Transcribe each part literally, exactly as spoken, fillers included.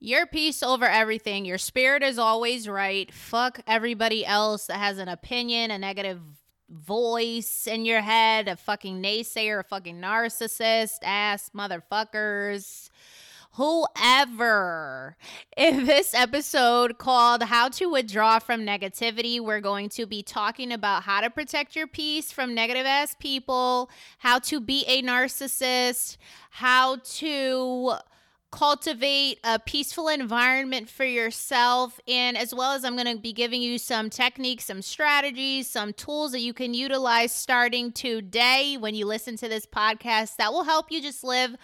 Your peace over everything. Your spirit is always right. Fuck everybody else that has an opinion, a negative voice in your head, a fucking naysayer, a fucking narcissist, ass motherfuckers. Whoever. In this episode called How to Withdraw from Negativity, we're going to be talking about how to protect your peace from negative ass people, how to be a narcissist, how to cultivate a peaceful environment for yourself, and as well as I'm going to be giving you some techniques, some strategies, some tools that you can utilize starting today when you listen to this podcast that will help you just live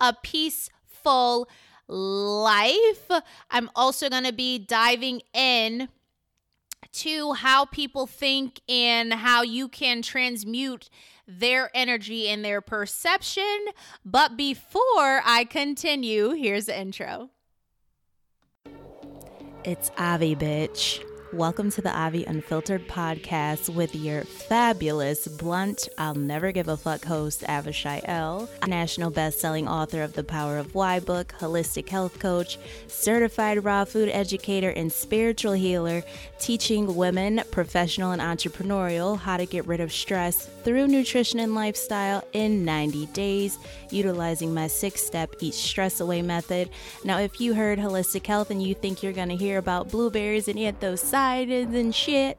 a peaceful full life. I'm also going to be diving in to how people think and how you can transmute their energy and their perception. But before I continue, here's the intro. It's Avi, bitch. Welcome to the Avi Unfiltered Podcast with your fabulous, blunt, I'll never give a fuck host, Avishai L, national best-selling author of The Power of Why book, holistic health coach, certified raw food educator, and spiritual healer, teaching women, professional and entrepreneurial, how to get rid of stress through nutrition and lifestyle in ninety days, utilizing my six-step Eat Stress Away method. Now, if you heard holistic health and you think you're going to hear about blueberries and anthocyanins and shit,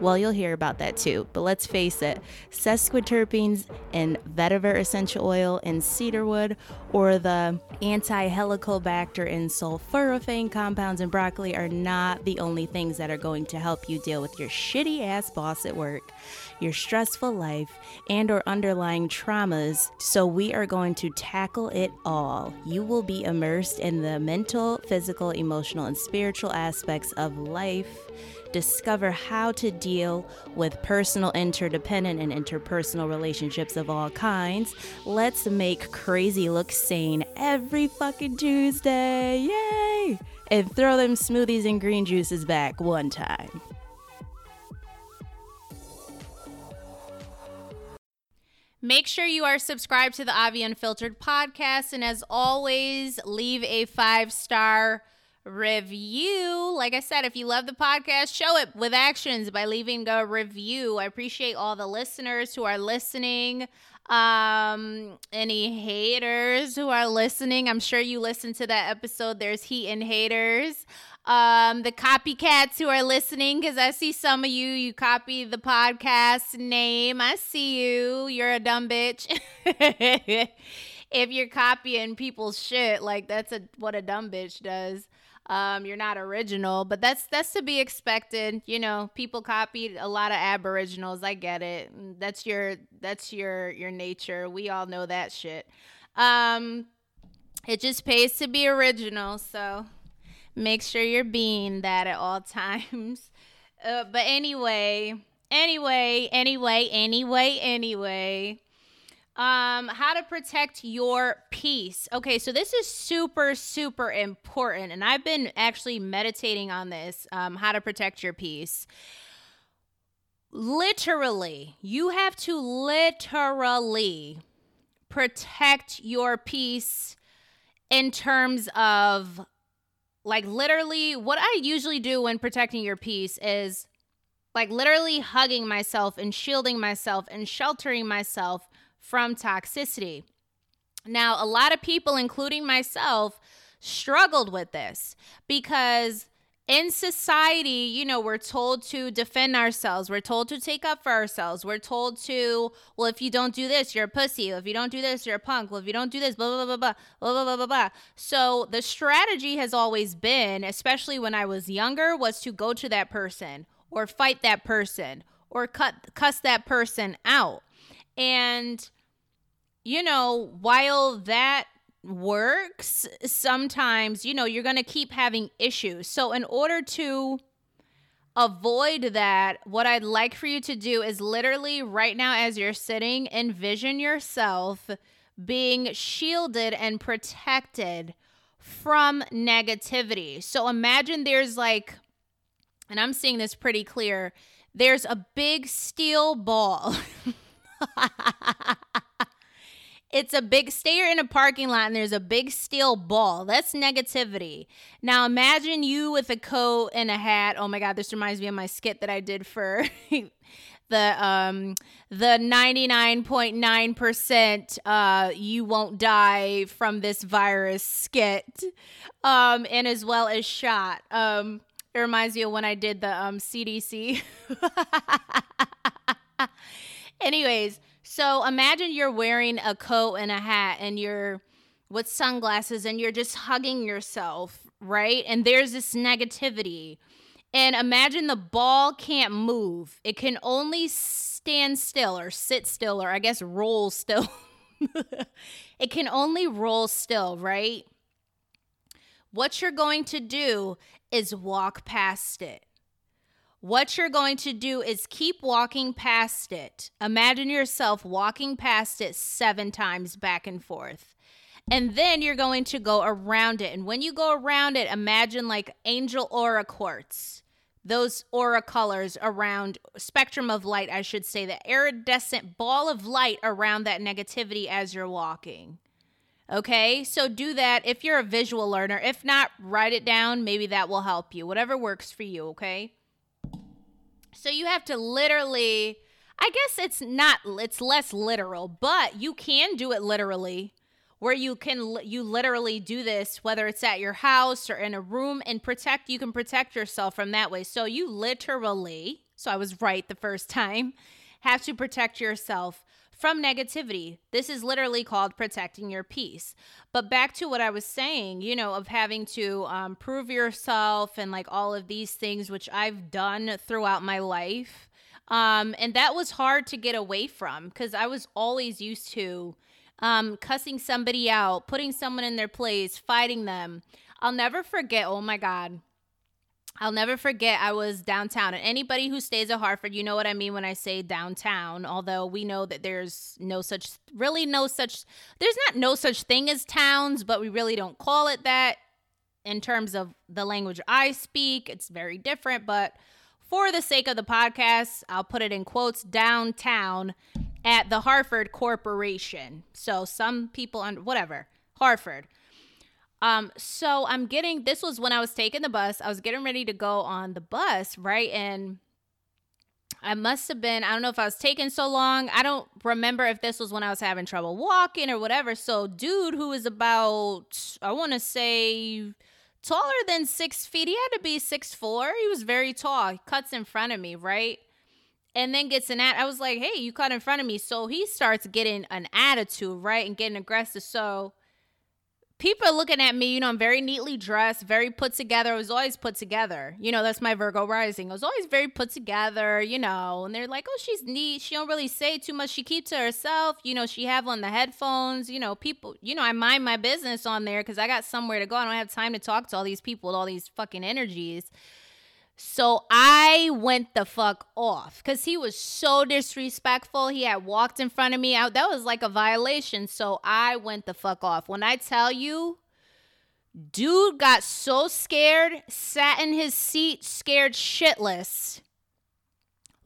well, you'll hear about that too. But let's face it, sesquiterpenes and vetiver essential oil and cedarwood, or the anti-helicobacter and sulforaphane compounds in broccoli, are not the only things that are going to help you deal with your shitty ass boss at work, your stressful life, and or underlying traumas. So we are going to tackle it all. You will be immersed in the mental, physical, emotional, and spiritual aspects of life. Discover how to deal with personal, interdependent, and interpersonal relationships of all kinds. Let's make crazy look sane every fucking Tuesday. Yay! And throw them smoothies and green juices back one time. Make sure you are subscribed to the Avi Unfiltered Podcast. And as always, leave a five-star review. Like I said, if you love the podcast, show it with actions by leaving a review. I appreciate all the listeners who are listening. Um, any haters who are listening, I'm sure you listened to that episode. There's heat and haters. Um, the copycats who are listening, because I see some of you, you copy the podcast name. I see you. You're a dumb bitch. If you're copying people's shit, like that's a, what a dumb bitch does. Um, you're not original, but that's that's to be expected. You know, people copied a lot of Aboriginals. I get it. That's your that's your your nature. We all know that shit. Um, it just pays to be original. So make sure you're being that at all times. Uh, but anyway, anyway, anyway, anyway, anyway. Um, how to protect your peace. Okay, so this is super, super important. And I've been actually meditating on this, um, how to protect your peace. Literally, you have to literally protect your peace in terms of, like, literally, what I usually do when protecting your peace is, like, literally hugging myself and shielding myself and sheltering myself from toxicity. Now, a lot of people, including myself, struggled with this because in society, you know, we're told to defend ourselves. We're told to take up for ourselves. We're told to, well, if you don't do this, you're a pussy. If you don't do this, you're a punk. Well, if you don't do this, blah, blah, blah, blah, blah, blah, blah, blah, blah. So the strategy has always been, especially when I was younger, was to go to that person or fight that person or cut, cuss that person out. And you know, while that works, sometimes, you know, you're going to keep having issues. So in order to avoid that, what I'd like for you to do is literally right now as you're sitting, envision yourself being shielded and protected from negativity. So imagine there's like, and I'm seeing this pretty clear, there's a big steel ball It's a big stayer in a parking lot and there's a big steel ball. That's negativity. Now imagine you with a coat and a hat. Oh my God, this reminds me of my skit that I did for the um the ninety-nine point nine percent uh you won't die from this virus skit. Um and as well as shot. Um it reminds me of when I did the um C D C. Anyways, so imagine you're wearing a coat and a hat and you're with sunglasses and you're just hugging yourself, right? And there's this negativity. And imagine the ball can't move. It can only stand still or sit still or I guess roll still. It can only roll still, right? What you're going to do is walk past it. What you're going to do is keep walking past it. Imagine yourself walking past it seven times back and forth. And then you're going to go around it. And when you go around it, imagine like angel aura quartz, those aura colors around spectrum of light, I should say, the iridescent ball of light around that negativity as you're walking. Okay, so do that if you're a visual learner. If not, write it down. Maybe that will help you. Whatever works for you, okay? So you have to literally, I guess it's not, it's less literal, but you can do it literally where you can, you literally do this, whether it's at your house or in a room and protect, you can protect yourself from that way. So you literally, so I was right the first time, have to protect yourself from negativity. This is literally called protecting your peace. But back to what I was saying, you know, of having to um, prove yourself and like all of these things, which I've done throughout my life. Um, and that was hard to get away from because I was always used to um, cussing somebody out, putting someone in their place, fighting them. I'll never forget. Oh my God. I'll never forget I was downtown, and anybody who stays at Hartford, you know what I mean when I say downtown, although we know that there's no such, really no such, there's not no such thing as towns, but we really don't call it that in terms of the language I speak. It's very different, but for the sake of the podcast, I'll put it in quotes, downtown at the Hartford Corporation. So some people, on whatever, Hartford. Um, so I'm getting, this was when I was taking the bus, I was getting ready to go on the bus, right? And I must have been, I don't know if I was taking so long. I don't remember if this was when I was having trouble walking or whatever. So dude who is about, I want to say taller than six feet. He had to be six four. He was very tall. He cuts in front of me, right? And then gets an at, I was like, hey, you cut in front of me. So he starts getting an attitude, right? And getting aggressive. So people are looking at me, you know, I'm very neatly dressed, very put together. I was always put together. You know, that's my Virgo rising. I was always very put together, you know, and they're like, oh, she's neat. She don't really say too much. She keeps to herself. You know, she have on the headphones, you know, people, you know, I mind my business on there because I got somewhere to go. I don't have time to talk to all these people with all these fucking energies. So I went the fuck off because he was so disrespectful. He had walked in front of me. I, that was like a violation. So I went the fuck off. When I tell you, dude got so scared, sat in his seat, scared shitless.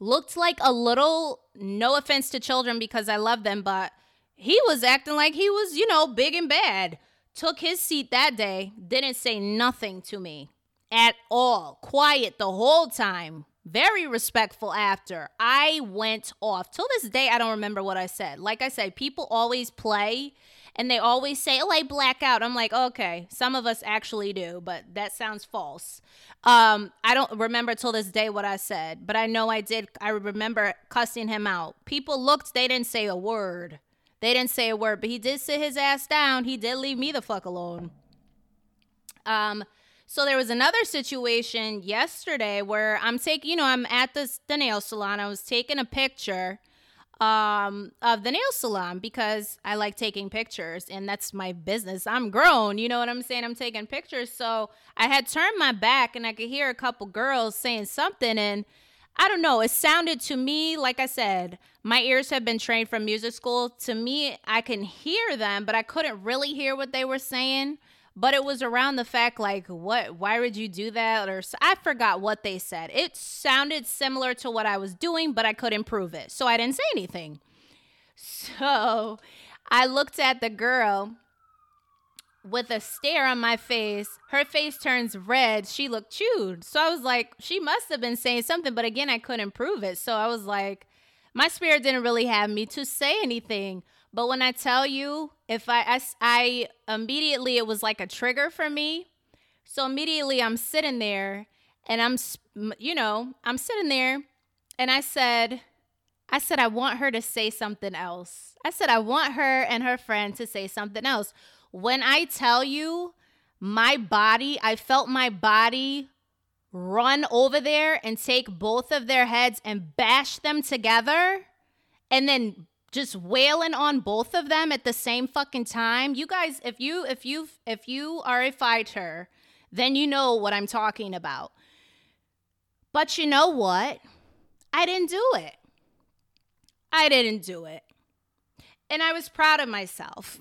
Looked like a little, no offense to children because I love them, but he was acting like he was, you know, big and bad. Took his seat that day, didn't say nothing to me. At all. Quiet the whole time. Very respectful after. I went off. Till this day, I don't remember what I said. Like I said, people always play and they always say, oh, I black out. I'm like, okay, some of us actually do, but that sounds false. Um, I don't remember till this day what I said, but I know I did. I remember cussing him out. People looked, they didn't say a word. They didn't say a word, but he did sit his ass down. He did leave me the fuck alone. Um, So there was another situation yesterday where I'm taking, you know, I'm at this, the nail salon. I was taking a picture um, of the nail salon because I like taking pictures and that's my business. I'm grown. You know what I'm saying? I'm taking pictures. So I had turned my back and I could hear a couple girls saying something. And I don't know, it sounded to me, like I said, my ears have been trained from music school. To me, I can hear them, but I couldn't really hear what they were saying. But it was around the fact, like, what, why would you do that? Or I forgot what they said. It sounded similar to what I was doing, but I couldn't prove it. So I didn't say anything. So I looked at the girl with a stare on my face. Her face turns red. She looked chewed. So I was like, she must have been saying something. But again, I couldn't prove it. So I was like, my spirit didn't really have me to say anything. But when I tell you, if I, I, I immediately, it was like a trigger for me. So immediately I'm sitting there and I'm, you know, I'm sitting there and I said, I said, I want her to say something else. I said, I want her and her friend to say something else. When I tell you my body, I felt my body run over there and take both of their heads and bash them together and then just wailing on both of them at the same fucking time. You guys, if you if you if you are a fighter, then you know what I'm talking about. But you know what? I didn't do it. I didn't do it. And I was proud of myself.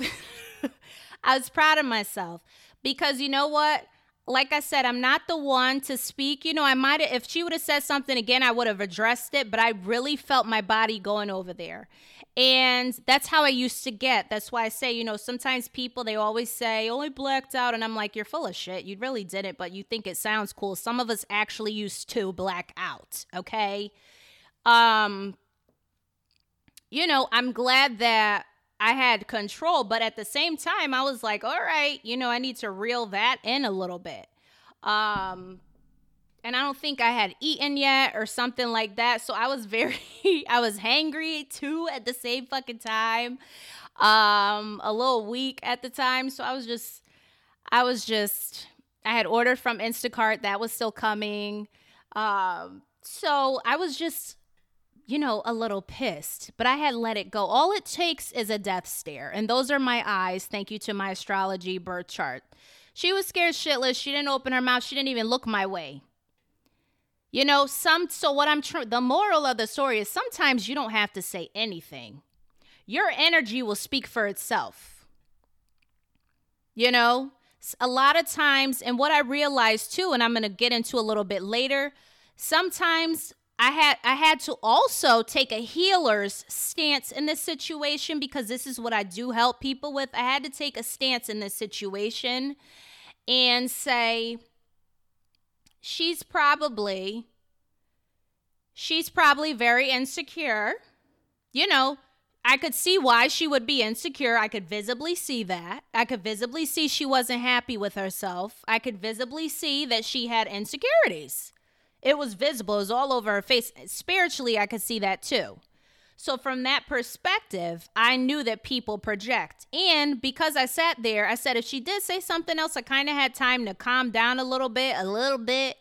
I was proud of myself because you know what? Like I said, I'm not the one to speak. You know, I might have, if she would have said something again, I would have addressed it, but I really felt my body going over there. And that's how I used to get. That's why I say, you know, sometimes people, they always say, only blacked out. And I'm like, you're full of shit. You really didn't, but you think it sounds cool. Some of us actually used to black out. Okay. Um, you know, I'm glad that I had control, but at the same time, I was like, all right, you know, I need to reel that in a little bit. Um, and I don't think I had eaten yet or something like that. So I was very, I was hangry too at the same fucking time. Um, a little weak at the time. So I was just, I was just, I had ordered from Instacart. That was still coming. Um, so I was just, you know, a little pissed, but I had let it go. All it takes is a death stare. And those are my eyes. Thank you to my astrology birth chart. She was scared shitless. She didn't open her mouth. She didn't even look my way. You know, some, so what I'm, tr- the moral of the story is sometimes you don't have to say anything. Your energy will speak for itself. You know, a lot of times, and what I realized too, and I'm going to get into a little bit later, sometimes I had I had to also take a healer's stance in this situation because this is what I do help people with. I had to take a stance in this situation and say, she's probably, she's probably very insecure. You know, I could see why she would be insecure. I could visibly see that. I could visibly see she wasn't happy with herself. I could visibly see that she had insecurities. It was visible. It was all over her face. Spiritually, I could see that too. So from that perspective, I knew that people project. And because I sat there, I said, if she did say something else, I kind of had time to calm down a little bit, a little bit.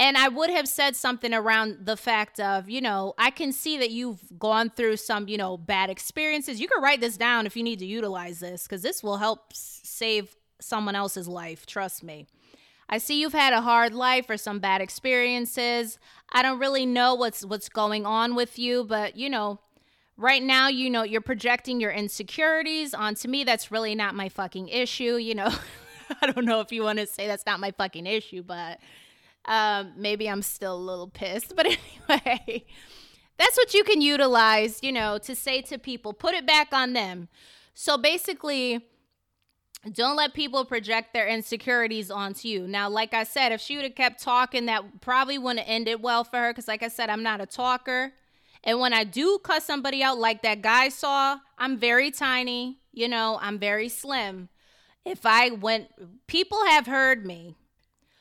And I would have said something around the fact of, you know, I can see that you've gone through some, you know, bad experiences. You can write this down if you need to utilize this because this will help save someone else's life. Trust me. I see you've had a hard life or some bad experiences. I don't really know what's what's going on with you, but you know, right now, you know, you're projecting your insecurities onto me. That's really not my fucking issue. You know, I don't know if you want to say that's not my fucking issue, but um, maybe I'm still a little pissed. But anyway, that's what you can utilize, you know, to say to people, put it back on them. So basically, don't let people project their insecurities onto you. Now, like I said, if she would have kept talking, that probably wouldn't have ended well for her because, like I said, I'm not a talker. And when I do cuss somebody out like that guy saw, I'm very tiny. You know, I'm very slim. If I went, people have heard me.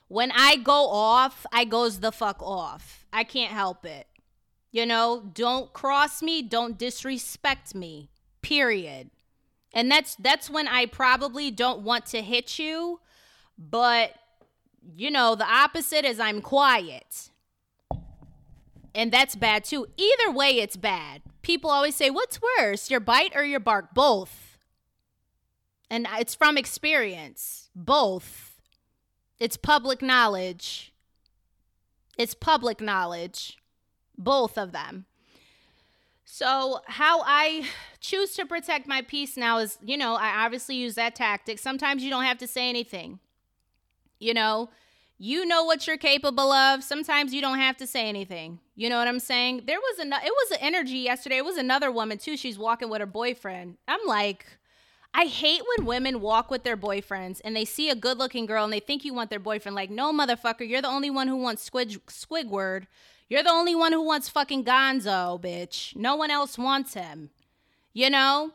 When I go off, I goes the fuck off. I can't help it. You know, don't cross me. Don't disrespect me, period. And that's that's when I probably don't want to hit you. But, you know, the opposite is I'm quiet. And that's bad, too. Either way, it's bad. People always say, what's worse, your bite or your bark? Both. And it's from experience. Both. It's public knowledge. It's public knowledge. Both of them. So how I choose to protect my peace now is, you know, I obviously use that tactic. Sometimes you don't have to say anything. You know, You know what you're capable of. Sometimes you don't have to say anything. You know what I'm saying? There was an, it was an energy yesterday. It was another woman too. She's walking with her boyfriend. I'm like, I hate when women walk with their boyfriends and they see a good looking girl and they think you want their boyfriend. Like, no, motherfucker, you're the only one who wants Squid, Squidward. You're the only one who wants fucking Gonzo, bitch. No one else wants him, you know?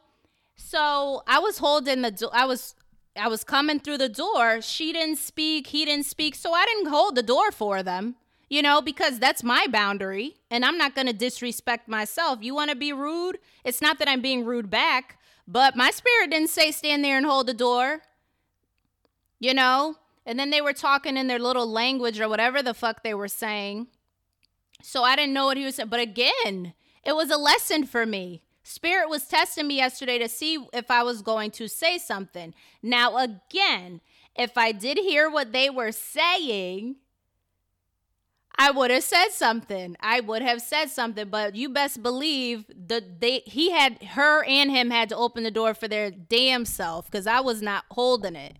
So I was holding the door. I was, I was coming through the door. She didn't speak. He didn't speak. So I didn't hold the door for them, you know, because that's my boundary and I'm not going to disrespect myself. You want to be rude? It's not that I'm being rude back, but my spirit didn't say stand there and hold the door, you know? And then they were talking in their little language or whatever the fuck they were saying. So I didn't know what he was saying. But again, it was a lesson for me. Spirit was testing me yesterday to see if I was going to say something. Now, again, if I did hear what they were saying, I would have said something. I would have said something, but you best believe that they, he had, her and him had to open the door for their damn self because I was not holding it.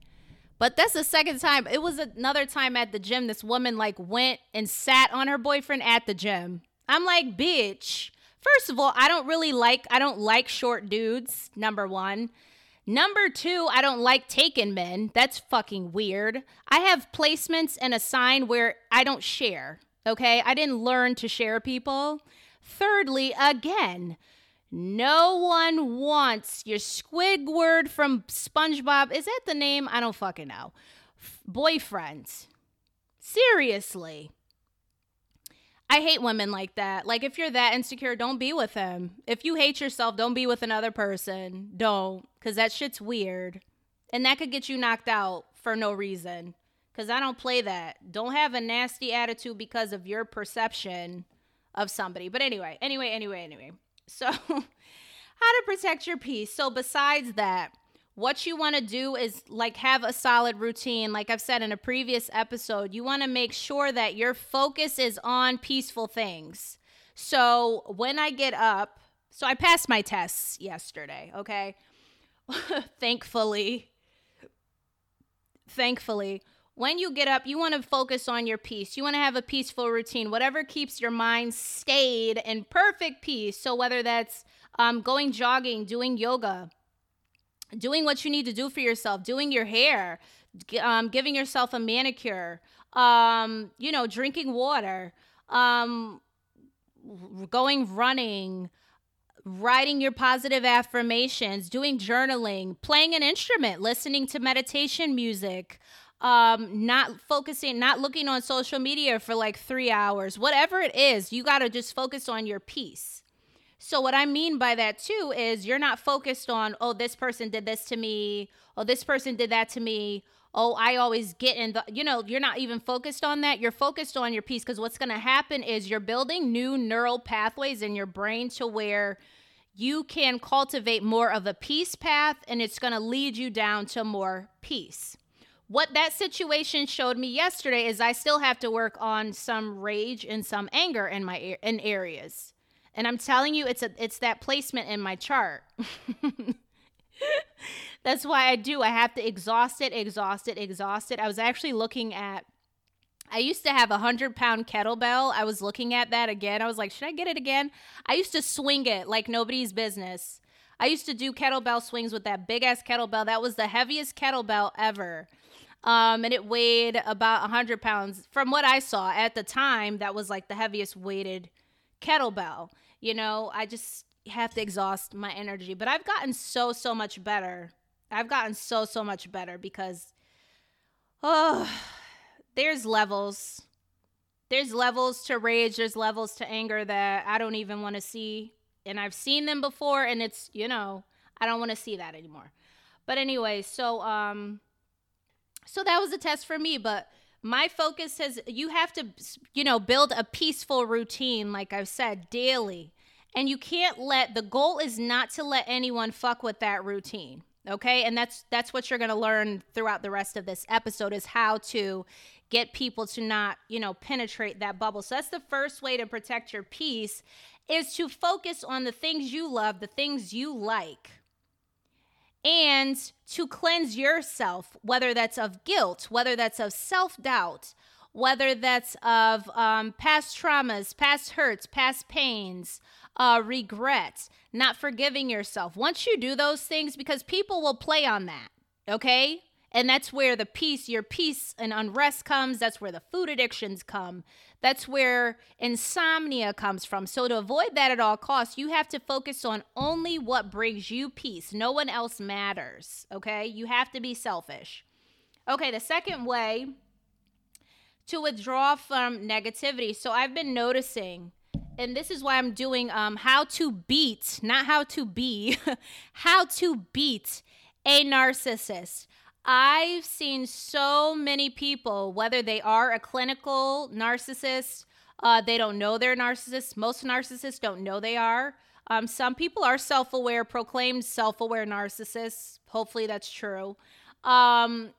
But that's the second time. It was another time at the gym. This woman like went and sat on her boyfriend at the gym. I'm like, bitch. First of all, I don't really like, I don't like short dudes, number one. Number two, I don't like taken men. That's fucking weird. I have placements and a sign where I don't share, okay? I didn't learn to share people. Thirdly, again, no one wants your Squidward from SpongeBob. Is that the name? I don't fucking know. F- boyfriends. Seriously. I hate women like that. Like, if you're that insecure, don't be with him. If you hate yourself, don't be with another person. Don't, because that shit's weird. And that could get you knocked out for no reason, because I don't play that. Don't have a nasty attitude because of your perception of somebody. But anyway, anyway, anyway, anyway. So how to protect your peace. So besides that, what you want to do is like have a solid routine. Like I've said in a previous episode, you want to make sure that your focus is on peaceful things. So when I get up, so I passed my tests yesterday, okay? Thankfully. Thankfully. When you get up, you want to focus on your peace. You want to have a peaceful routine, whatever keeps your mind stayed in perfect peace. So whether that's um, going jogging, doing yoga, doing what you need to do for yourself, doing your hair, um, giving yourself a manicure, um, you know, drinking water, um, going running, writing your positive affirmations, doing journaling, playing an instrument, listening to meditation music, um, not focusing, not looking on social media for like three hours, whatever it is, you got to just focus on your peace. So what I mean by that too is you're not focused on, oh, this person did this to me. Oh, this person did that to me. Oh, I always get in the, you know, you're not even focused on that. You're focused on your peace because what's going to happen is you're building new neural pathways in your brain to where you can cultivate more of a peace path and it's going to lead you down to more peace. What that situation showed me yesterday is I still have to work on some rage and some anger in my in areas. And I'm telling you, it's a, it's that placement in my chart. That's why I do. I have to exhaust it, exhaust it, exhaust it. I was actually looking at, I used to have a hundred pound kettlebell. I was looking at that again. I was like, should I get it again? I used to swing it like nobody's business. I used to do kettlebell swings with that big ass kettlebell. That was the heaviest kettlebell ever. Um, and it weighed about a hundred pounds. From what I saw at the time, that was like the heaviest weighted kettlebell. You know, I just have to exhaust my energy. But I've gotten so, so much better. I've gotten so, so much better because, oh, there's levels. There's levels to rage. There's levels to anger that I don't even want to see. And I've seen them before and it's, you know, I don't want to see that anymore. But anyway, so, um, so that was a test for me. But my focus is you have to, you know, build a peaceful routine, like I've said, daily. And you can't let, the goal is not to let anyone fuck with that routine, okay? And that's that's what you're going to learn throughout the rest of this episode is how to get people to not, you know, penetrate that bubble. So that's the first way to protect your peace is to focus on the things you love, the things you like. And to cleanse yourself, whether that's of guilt, whether that's of self-doubt, whether that's of um, past traumas, past hurts, past pains, uh, regrets, not forgiving yourself. Once you do those things, because people will play on that, okay? And that's where the peace, your peace and unrest comes. That's where the food addictions come. That's where insomnia comes from. So to avoid that at all costs, you have to focus on only what brings you peace. No one else matters, okay? You have to be selfish. Okay, the second way to withdraw from negativity. So I've been noticing, and this is why I'm doing um, how to beat, not how to be, how to beat a narcissist. I've seen so many people, whether they are a clinical narcissist, uh, they don't know they're narcissists. Most narcissists don't know they are. Um, some people are self-aware, proclaimed self-aware narcissists. Hopefully that's true. Um,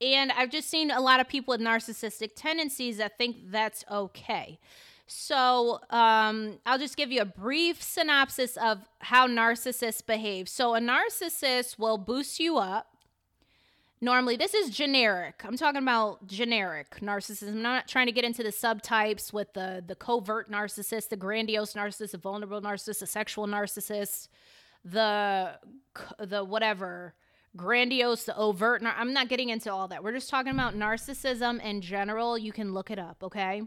and I've just seen a lot of people with narcissistic tendencies that think that's okay. So um, I'll just give you a brief synopsis of how narcissists behave. So a narcissist will boost you up. Normally, this is generic. I'm talking about generic narcissism. I'm not trying to get into the subtypes with the, the covert narcissist, the grandiose narcissist, the vulnerable narcissist, the sexual narcissist, the the whatever, grandiose, the overt. Nar- I'm not getting into all that. We're just talking about narcissism in general. You can look it up, okay?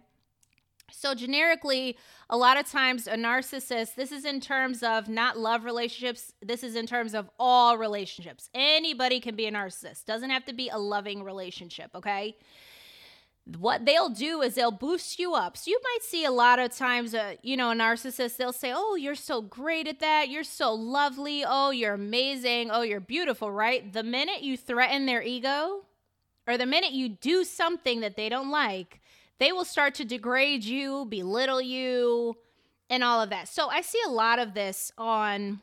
So generically, a lot of times a narcissist, this is in terms of not love relationships. This is in terms of all relationships. Anybody can be a narcissist. Doesn't have to be a loving relationship, okay? What they'll do is they'll boost you up. So you might see a lot of times, uh, you know, a narcissist, they'll say, oh, you're so great at that. You're so lovely. Oh, you're amazing. Oh, you're beautiful, right? The minute you threaten their ego or the minute you do something that they don't like, they will start to degrade you, belittle you, and all of that. So I see a lot of this on,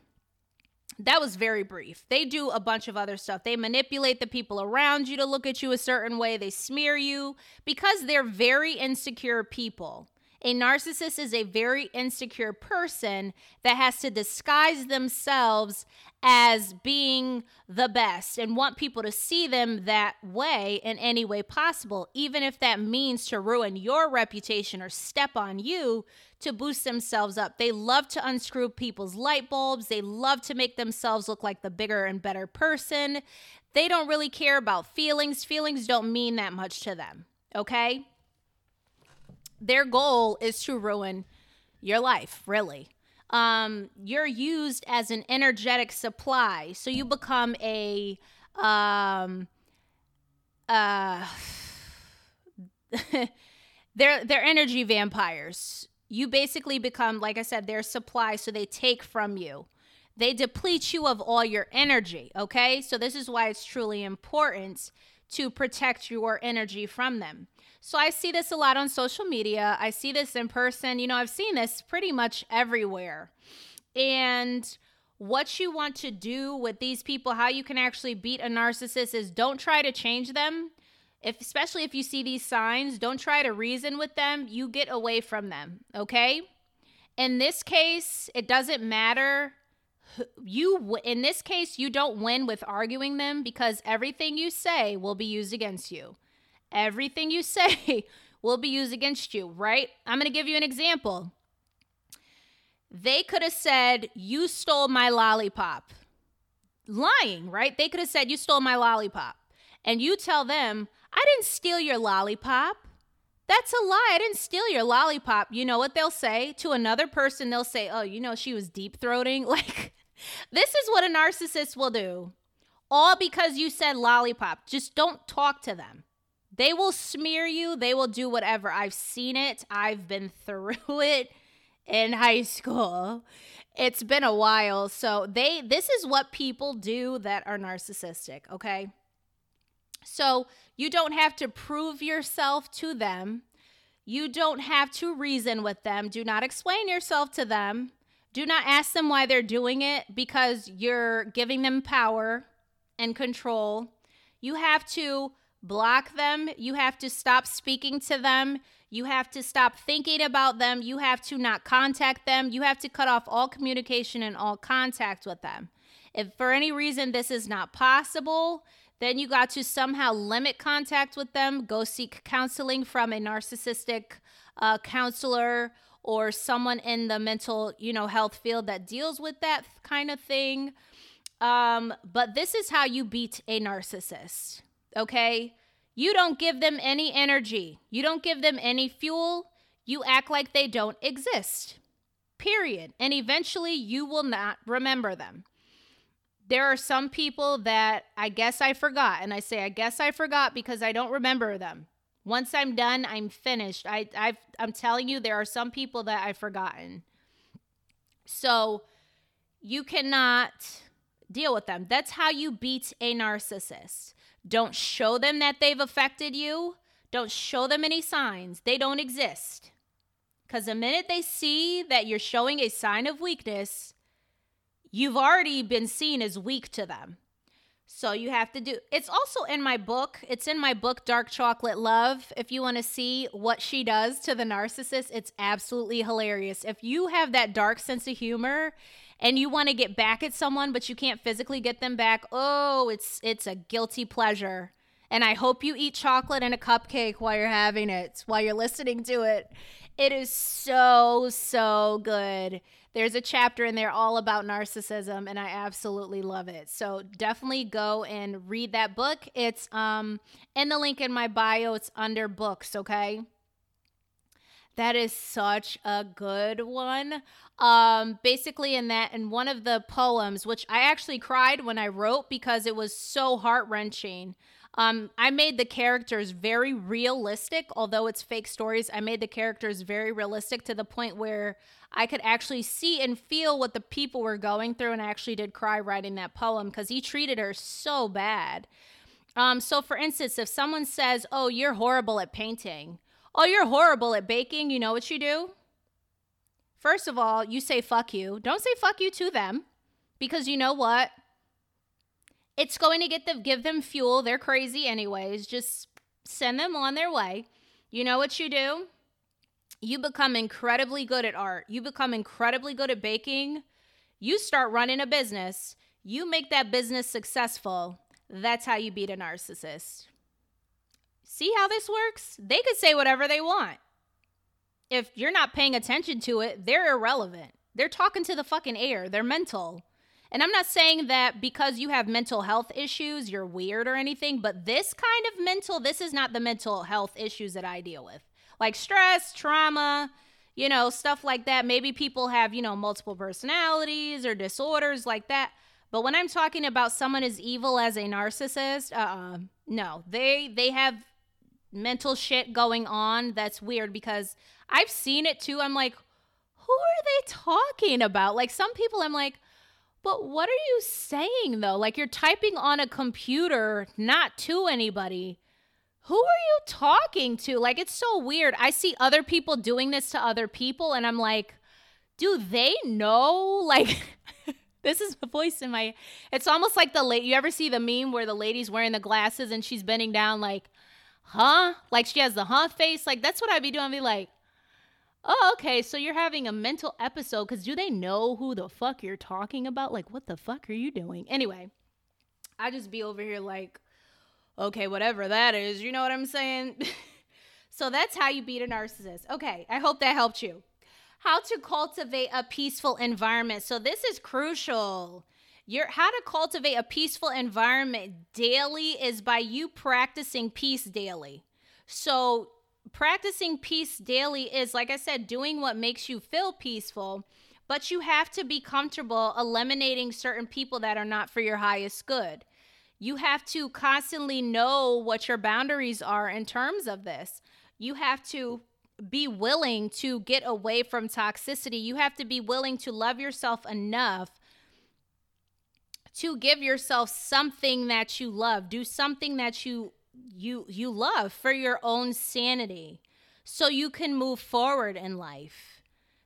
that was very brief. They do a bunch of other stuff. They manipulate the people around you to look at you a certain way. They smear you because they're very insecure people. A narcissist is a very insecure person that has to disguise themselves as being the best and want people to see them that way in any way possible, even if that means to ruin your reputation or step on you to boost themselves up. They love to unscrew people's light bulbs. They love to make themselves look like the bigger and better person. They don't really care about feelings. Feelings don't mean that much to them, okay? Their goal is to ruin your life, really. Um, you're used as an energetic supply. So you become a, um, uh, they're, they're energy vampires. You basically become, like I said, their supply. So they take from you. They deplete you of all your energy, okay? So this is why it's truly important to protect your energy from them. So I see this a lot on social media. I see this in person. You know, I've seen this pretty much everywhere. And what you want to do with these people, how you can actually beat a narcissist is don't try to change them. If, especially if you see these signs, don't try to reason with them. You get away from them, okay? In this case, it doesn't matter. You, in this case, you don't win with arguing them because everything you say will be used against you. Everything you say will be used against you, right? I'm going to give you an example. They could have said, you stole my lollipop. Lying, right? They could have said, you stole my lollipop. And you tell them, I didn't steal your lollipop. That's a lie. I didn't steal your lollipop. You know what they'll say to another person? They'll say, oh, you know, she was deep throating. Like, this is what a narcissist will do. All because you said lollipop. Just don't talk to them. They will smear you. They will do whatever. I've seen it. I've been through it in high school. It's been a while. So they, this is what people do that are narcissistic. Okay. So you don't have to prove yourself to them. You don't have to reason with them. Do not explain yourself to them. Do not ask them why they're doing it because you're giving them power and control. You have to block them. You have to stop speaking to them. You have to stop thinking about them. You have to not contact them. You have to cut off all communication and all contact with them. If for any reason this is not possible, Then you got to somehow limit contact with them, go seek counseling from a narcissistic uh, counselor or someone in the mental, you know, health field that deals with that kind of thing. Um, but this is how you beat a narcissist, okay? You don't give them any energy. You don't give them any fuel. You act like they don't exist, period. And eventually you will not remember them. There are some people that I guess I forgot. And I say, I guess I forgot because I don't remember them. Once I'm done, I'm finished. I, I've, I'm telling you, there are some people that I've forgotten. So you cannot deal with them. That's how you beat a narcissist. Don't show them that they've affected you. Don't show them any signs. They don't exist. Because the minute they see that you're showing a sign of weakness, you've already been seen as weak to them. So you have to do, it's also in my book. It's in my book, Dark Chocolate Love. If you want to see what she does to the narcissist, it's absolutely hilarious. If you have that dark sense of humor and you want to get back at someone, but you can't physically get them back, oh, it's, it's a guilty pleasure. And I hope you eat chocolate and a cupcake while you're having it, while you're listening to it. It is so, so good. There's a chapter in there all about narcissism, and I absolutely love it. So definitely go and read that book. It's um in the link in my bio. It's under books, okay? That is such a good one. Um, basically in that, in one of the poems, which I actually cried when I wrote because it was so heart-wrenching. Um, I made the characters very realistic, although it's fake stories. I made the characters very realistic to the point where I could actually see and feel what the people were going through, and I actually did cry writing that poem because he treated her so bad. Um, so for instance, if someone says, oh, you're horrible at painting. Oh, you're horrible at baking. You know what you do? First of all, you say, fuck you. Don't say fuck you to them, because you know what? It's going to get them, give them fuel. They're crazy anyways. Just send them on their way. You know what you do? You become incredibly good at art. You become incredibly good at baking. You start running a business. You make that business successful. That's how you beat a narcissist. See how this works? They could say whatever they want. If you're not paying attention to it, they're irrelevant. They're talking to the fucking air. They're mental. And I'm not saying that because you have mental health issues, you're weird or anything, but this kind of mental, this is not the mental health issues that I deal with. Like stress, trauma, you know, stuff like that. Maybe people have, you know, multiple personalities or disorders like that. But when I'm talking about someone as evil as a narcissist, uh-uh, no, they, they have mental shit going on. That's weird because I've seen it too. I'm like, who are they talking about? Like some people I'm like, but what are you saying, though? Like, you're typing on a computer, not to anybody. Who are you talking to? Like, it's so weird. I see other people doing this to other people, and I'm like, do they know? Like, this is the voice in my... It's almost like the... La- you ever see the meme where the lady's wearing the glasses and she's bending down like, huh? Like, she has the huh face. Like, that's what I'd be doing. I'd be like... oh, okay, so you're having a mental episode because do they know who the fuck you're talking about? Like, what the fuck are you doing? Anyway, I just be over here like, okay, whatever that is. You know what I'm saying? So that's how you beat a narcissist. Okay, I hope that helped you. How to cultivate a peaceful environment. So this is crucial. Your, how to cultivate a peaceful environment daily is by you practicing peace daily. So practicing peace daily is, like I said, doing what makes you feel peaceful, but you have to be comfortable eliminating certain people that are not for your highest good. You have to constantly know what your boundaries are in terms of this. You have to be willing to get away from toxicity. You have to be willing to love yourself enough to give yourself something that you love, do something that you you you love for your own sanity so you can move forward in life,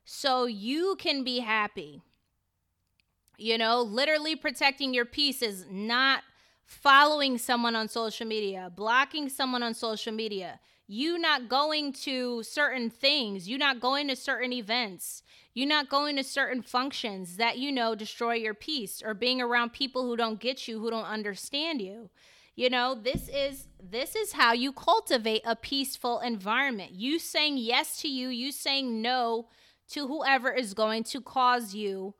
so you can be happy. You know, literally protecting your peace is not following someone on social media, blocking someone on social media, you not going to certain things, you not going to certain events, you not going to certain functions that, you know, destroy your peace, or being around people who don't get you, who don't understand you. You know, this is this is how you cultivate a peaceful environment. You saying yes to you, you saying no to whoever is going to cause you,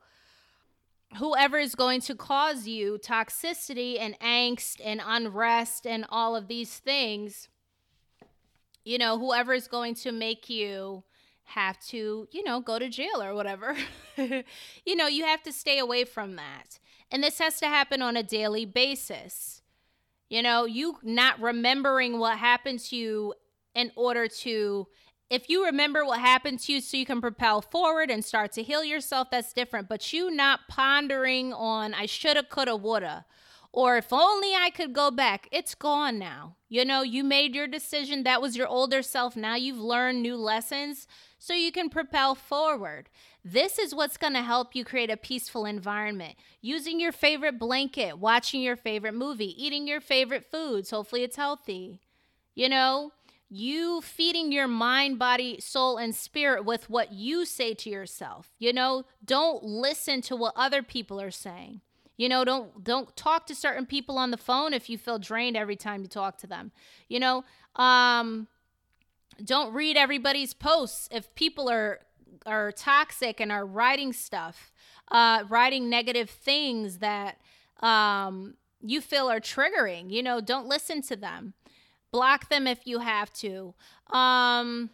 whoever is going to cause you toxicity and angst and unrest and all of these things. You know, whoever is going to make you have to, you know, go to jail or whatever. You know, you have to stay away from that. And this has to happen on a daily basis. You know, you not remembering what happened to you in order to, if you remember what happened to you so you can propel forward and start to heal yourself, that's different. But you not pondering on, I shoulda, coulda, woulda, or if only I could go back. It's gone now. You know, you made your decision. That was your older self. Now you've learned new lessons so you can propel forward. This is what's going to help you create a peaceful environment. Using your favorite blanket, watching your favorite movie, eating your favorite foods. Hopefully it's healthy. You know, you feeding your mind, body, soul, and spirit with what you say to yourself. You know, don't listen to what other people are saying. You know, don't don't talk to certain people on the phone if you feel drained every time you talk to them. You know, um, don't read everybody's posts if people are are toxic and are writing stuff, uh, writing negative things that um, you feel are triggering. You know, don't listen to them. Block them if you have to. Um,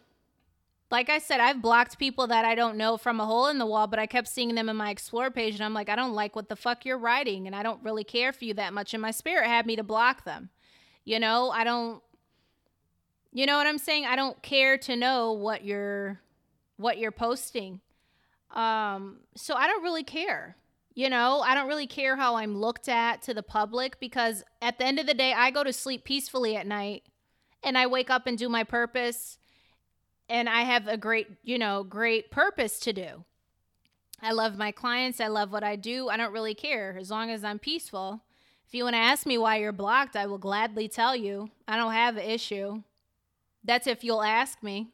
like I said, I've blocked people that I don't know from a hole in the wall, but I kept seeing them in my Explore page, and I'm like, I don't like what the fuck you're writing, and I don't really care for you that much, and my spirit had me to block them. You know, I don't, you know what I'm saying? I don't care to know what you're, what you're posting. Um, so I don't really care. You know, I don't really care how I'm looked at to the public, because at the end of the day, I go to sleep peacefully at night, and I wake up and do my purpose. And I have a great, you know, great purpose to do. I love my clients. I love what I do. I don't really care as long as I'm peaceful. If you want to ask me why you're blocked, I will gladly tell you. I don't have an issue. That's if you'll ask me.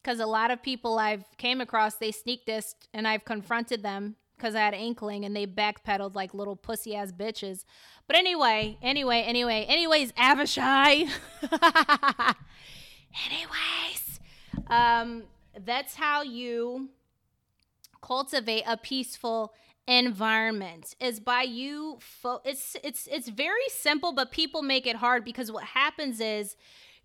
Because a lot of people I've came across, they sneak this, and I've confronted them because I had an inkling, and they backpedaled like little pussy-ass bitches. But anyway, anyway, anyway, anyways, Avishai. Anyways. Um, that's how you cultivate a peaceful environment, is by you. Fo- it's, it's, it's very simple, but people make it hard, because what happens is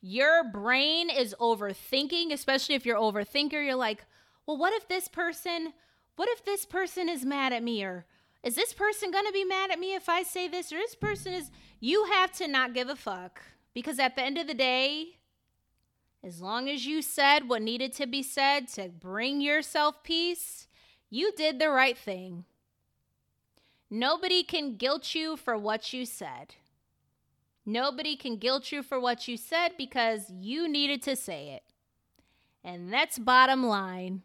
your brain is overthinking, especially if you're overthinker. You're like, well, what if this person, what if this person is mad at me, or is this person going to be mad at me if I say this, or this person is, you have to not give a fuck, because at the end of the day, as long as you said what needed to be said to bring yourself peace, you did the right thing. Nobody can guilt you for what you said. Nobody can guilt you for what you said, because you needed to say it. And that's bottom line.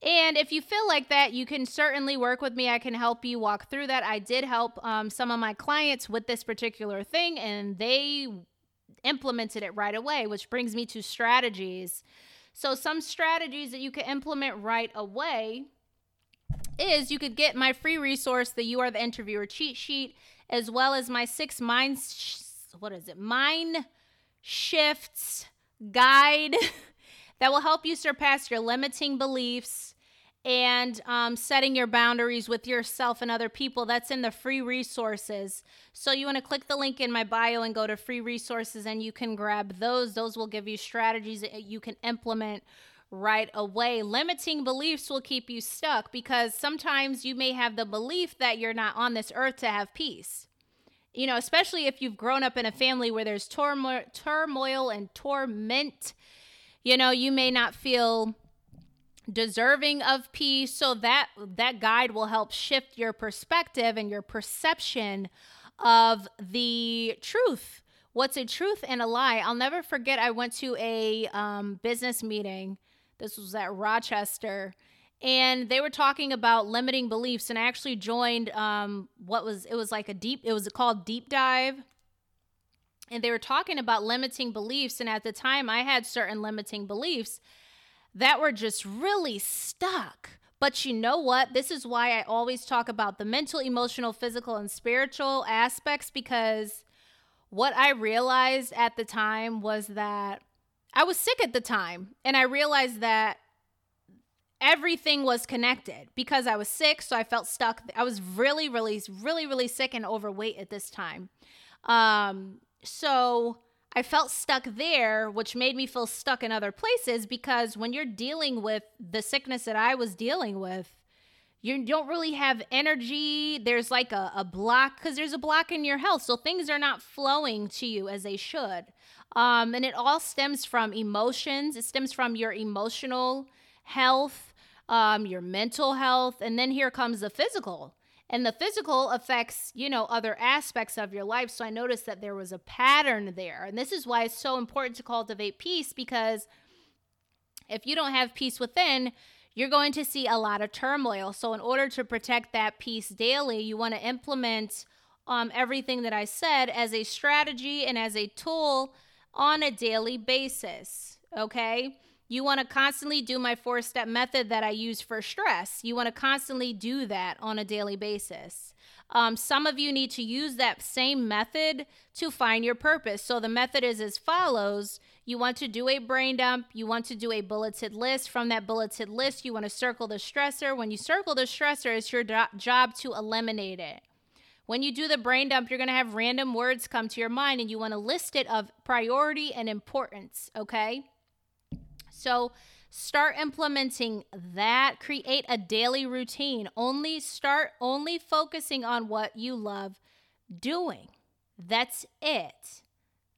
And if you feel like that, you can certainly work with me. I can help you walk through that. I did help um, some of my clients with this particular thing, and they implemented it right away, which brings me to strategies. So some strategies that you can implement right away is you could get my free resource, the You Are the Interviewer cheat sheet, as well as my six mind sh- what is it mind shifts guide that will help you surpass your limiting beliefs and um, setting your boundaries with yourself and other people. That's in the free resources. So you want to click the link in my bio and go to free resources, and you can grab those. Those will give you strategies that you can implement right away. Limiting beliefs will keep you stuck, because sometimes you may have the belief that you're not on this earth to have peace. You know, especially if you've grown up in a family where there's turmoil, turmoil and torment, you know, you may not feel deserving of peace. So that that guide will help shift your perspective and your perception of the truth. What's a truth and a lie? I'll never forget, I went to a um, business meeting. This was at Rochester, and they were talking about limiting beliefs, and I actually joined um, what was it was like a deep it was called Deep Dive. And they were talking about limiting beliefs, and at the time I had certain limiting beliefs that were just really stuck. But you know what? This is why I always talk about the mental, emotional, physical, and spiritual aspects, because what I realized at the time was that I was sick at the time. And I realized that everything was connected because I was sick. So I felt stuck. I was really, really, really, really sick and overweight at this time. Um, so I felt stuck there, which made me feel stuck in other places, because when you're dealing with the sickness that I was dealing with, you don't really have energy. There's like a, a block, because there's a block in your health. So things are not flowing to you as they should. Um, and it all stems from emotions. It stems from your emotional health, um, your mental health. And then here comes the physical. And the physical affects, you know, other aspects of your life. So I noticed that there was a pattern there. And this is why it's so important to cultivate peace, because if you don't have peace within, you're going to see a lot of turmoil. So in order to protect that peace daily, you want to implement um, everything that I said as a strategy and as a tool on a daily basis, okay? You want to constantly do my four-step method that I use for stress. You want to constantly do that on a daily basis. Um, some of you need to use that same method to find your purpose. So the method is as follows. You want to do a brain dump. You want to do a bulleted list. From that bulleted list, you want to circle the stressor. When you circle the stressor, it's your do- job to eliminate it. When you do the brain dump, you're going to have random words come to your mind, and you want to list it of priority and importance, okay? So start implementing that. Create a daily routine. Only start only focusing on what you love doing. That's it.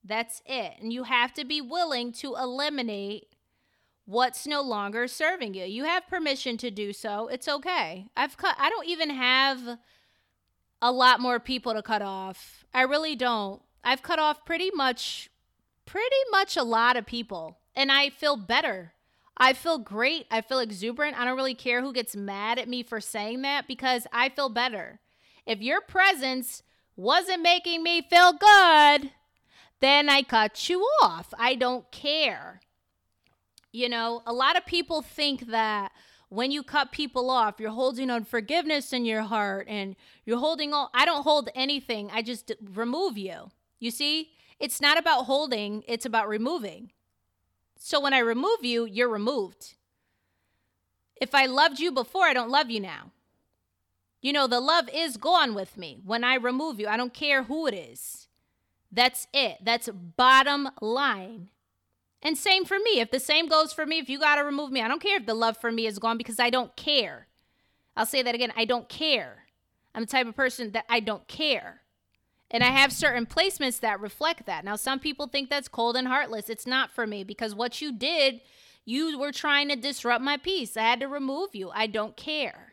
That's it. And you have to be willing to eliminate what's no longer serving you. You have permission to do so. It's okay. I've cut, I don't even have a lot more people to cut off. I really don't. I've cut off pretty much, pretty much a lot of people. And I feel better. I feel great. I feel exuberant. I don't really care who gets mad at me for saying that, because I feel better. If your presence wasn't making me feel good, then I cut you off. I don't care. You know, a lot of people think that when you cut people off, you're holding unforgiveness in your heart and you're holding all, I don't hold anything. I just remove you. You see, it's not about holding, it's about removing. So when I remove you, you're removed. If I loved you before, I don't love you now. You know, the love is gone with me. When I remove you, I don't care who it is. That's it. That's bottom line. And same for me. If the same goes for me, if you got to remove me, I don't care if the love for me is gone, because I don't care. I'll say that again. I don't care. I'm the type of person that I don't care. And I have certain placements that reflect that. Now, some people think that's cold and heartless. It's not for me, because what you did, you were trying to disrupt my peace. I had to remove you. I don't care.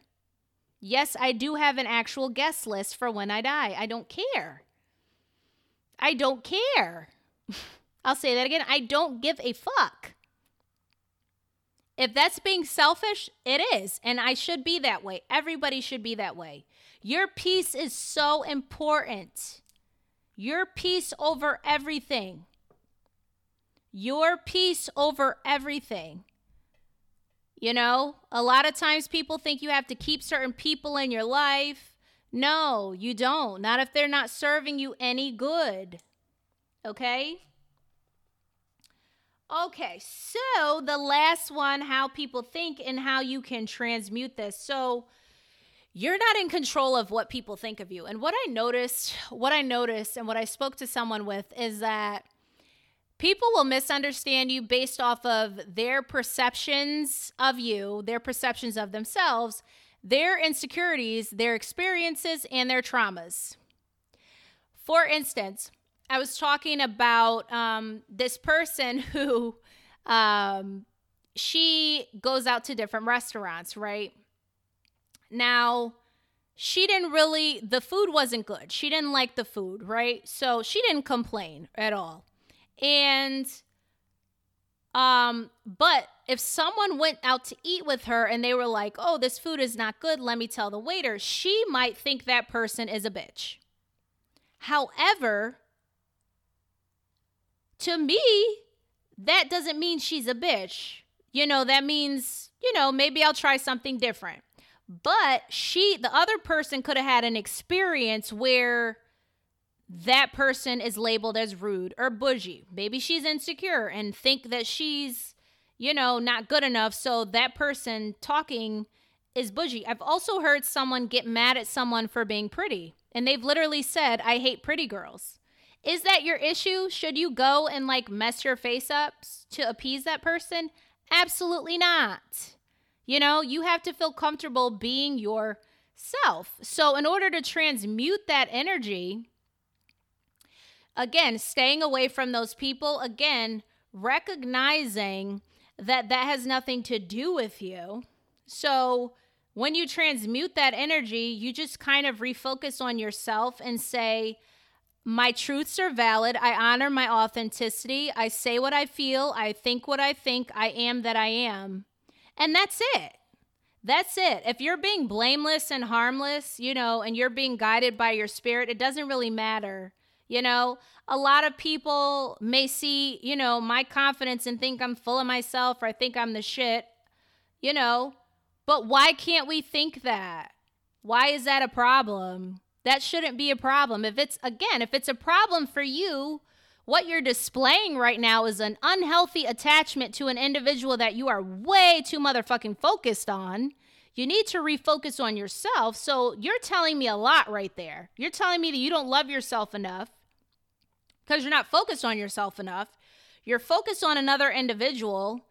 Yes, I do have an actual guest list for when I die. I don't care. I don't care. I'll say that again. I don't give a fuck. If that's being selfish, it is. And I should be that way. Everybody should be that way. Your peace is so important. Your peace over everything. Your peace over everything. You know, a lot of times people think you have to keep certain people in your life. No, you don't. Not if they're not serving you any good. Okay? Okay, so the last one, how people think and how you can transmute this. So you're not in control of what people think of you. And what I noticed, what I noticed and what I spoke to someone with is that people will misunderstand you based off of their perceptions of you, their perceptions of themselves, their insecurities, their experiences, and their traumas. For instance, I was talking about um, this person who um, she goes out to different restaurants, right? Now, she didn't really, the food wasn't good. She didn't like the food, right? So she didn't complain at all. And, um, but if someone went out to eat with her and they were like, oh, this food is not good, let me tell the waiter, she might think that person is a bitch. However, to me, that doesn't mean she's a bitch. You know, that means, you know, maybe I'll try something different. But she, the other person could have had an experience where that person is labeled as rude or bougie. Maybe she's insecure and think that she's, you know, not good enough. So that person talking is bougie. I've also heard someone get mad at someone for being pretty. And they've literally said, I hate pretty girls. Is that your issue? Should you go and like mess your face up to appease that person? Absolutely not. You know, you have to feel comfortable being yourself. So in order to transmute that energy, again, staying away from those people, again, recognizing that that has nothing to do with you. So when you transmute that energy, you just kind of refocus on yourself and say, my truths are valid. I honor my authenticity. I say what I feel. I think what I think. I am that I am. And that's it. That's it. If you're being blameless and harmless, you know, and you're being guided by your spirit, it doesn't really matter. You know, a lot of people may see, you know, my confidence and think I'm full of myself or I think I'm the shit, you know, but why can't we think that? Why is that a problem? That shouldn't be a problem. If it's, again, if it's a problem for you, what you're displaying right now is an unhealthy attachment to an individual that you are way too motherfucking focused on. You need to refocus on yourself. So you're telling me a lot right there. You're telling me that you don't love yourself enough because you're not focused on yourself enough. You're focused on another individual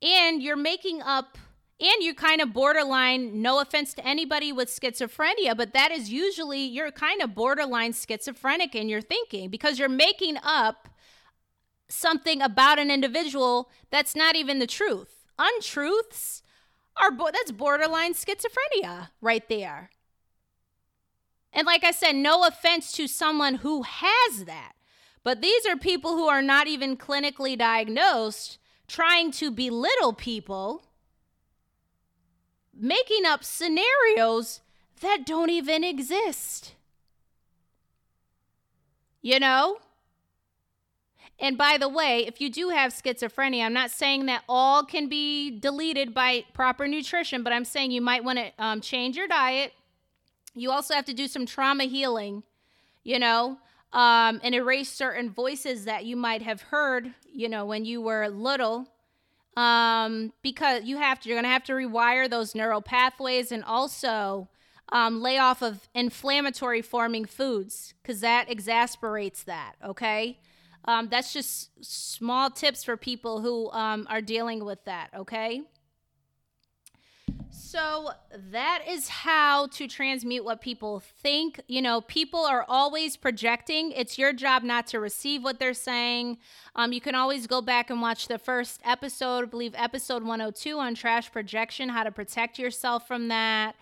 and you're making up, and you kind of borderline, no offense to anybody with schizophrenia, but that is usually, you're kind of borderline schizophrenic in your thinking because you're making up something about an individual that's not even the truth. Untruths Our bo- that's borderline schizophrenia right there. And like I said, no offense to someone who has that. But these are people who are not even clinically diagnosed, trying to belittle people, making up scenarios that don't even exist. You know? And by the way, if you do have schizophrenia, I'm not saying that all can be deleted by proper nutrition, but I'm saying you might want to um, change your diet. You also have to do some trauma healing, you know, um, and erase certain voices that you might have heard, you know, when you were little, um, because you have to, you're going to have to rewire those neural pathways and also um, lay off of inflammatory forming foods because that exasperates that. Okay. Um, that's just small tips for people who um, are dealing with that, okay? So that is how to transmute what people think. You know, people are always projecting. It's your job not to receive what they're saying. Um, you can always go back and watch the first episode, I believe episode one oh two on trash projection, how to protect yourself from that.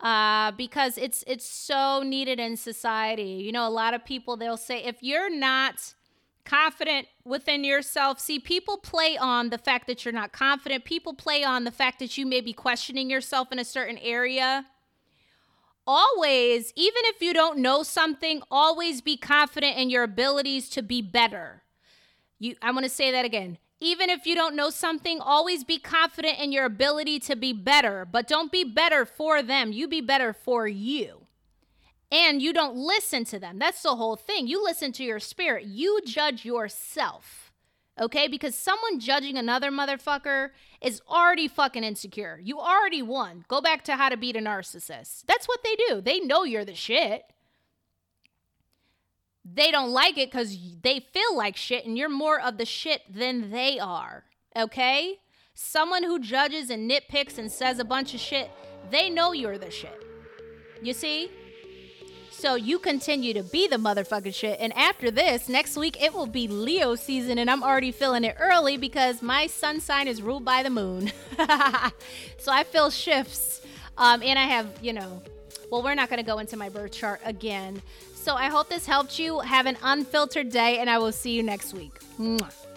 Uh, because it's it's so needed in society. You know, a lot of people, they'll say, if you're not confident within yourself. See, people play on the fact that you're not confident. People play on the fact that you may be questioning yourself in a certain area. Always, even if you don't know something, always be confident in your abilities to be better. You, I want to say that again. Even if you don't know something, always be confident in your ability to be better, but don't be better for them. You be better for you. And you don't listen to them. That's the whole thing. You listen to your spirit. You judge yourself, okay? Because someone judging another motherfucker is already fucking insecure. You already won. Go back to how to beat a narcissist. That's what they do. They know you're the shit. They don't like it because they feel like shit, and you're more of the shit than they are, okay? Someone who judges and nitpicks and says a bunch of shit, they know you're the shit. You see? So you continue to be the motherfucking shit. And after this, next week, it will be Leo season. And I'm already feeling it early because my sun sign is ruled by the moon. So I feel shifts. Um, and I have, you know, well, we're not going to go into my birth chart again. So I hope this helped you. Have an unfiltered day, and I will see you next week. Mwah.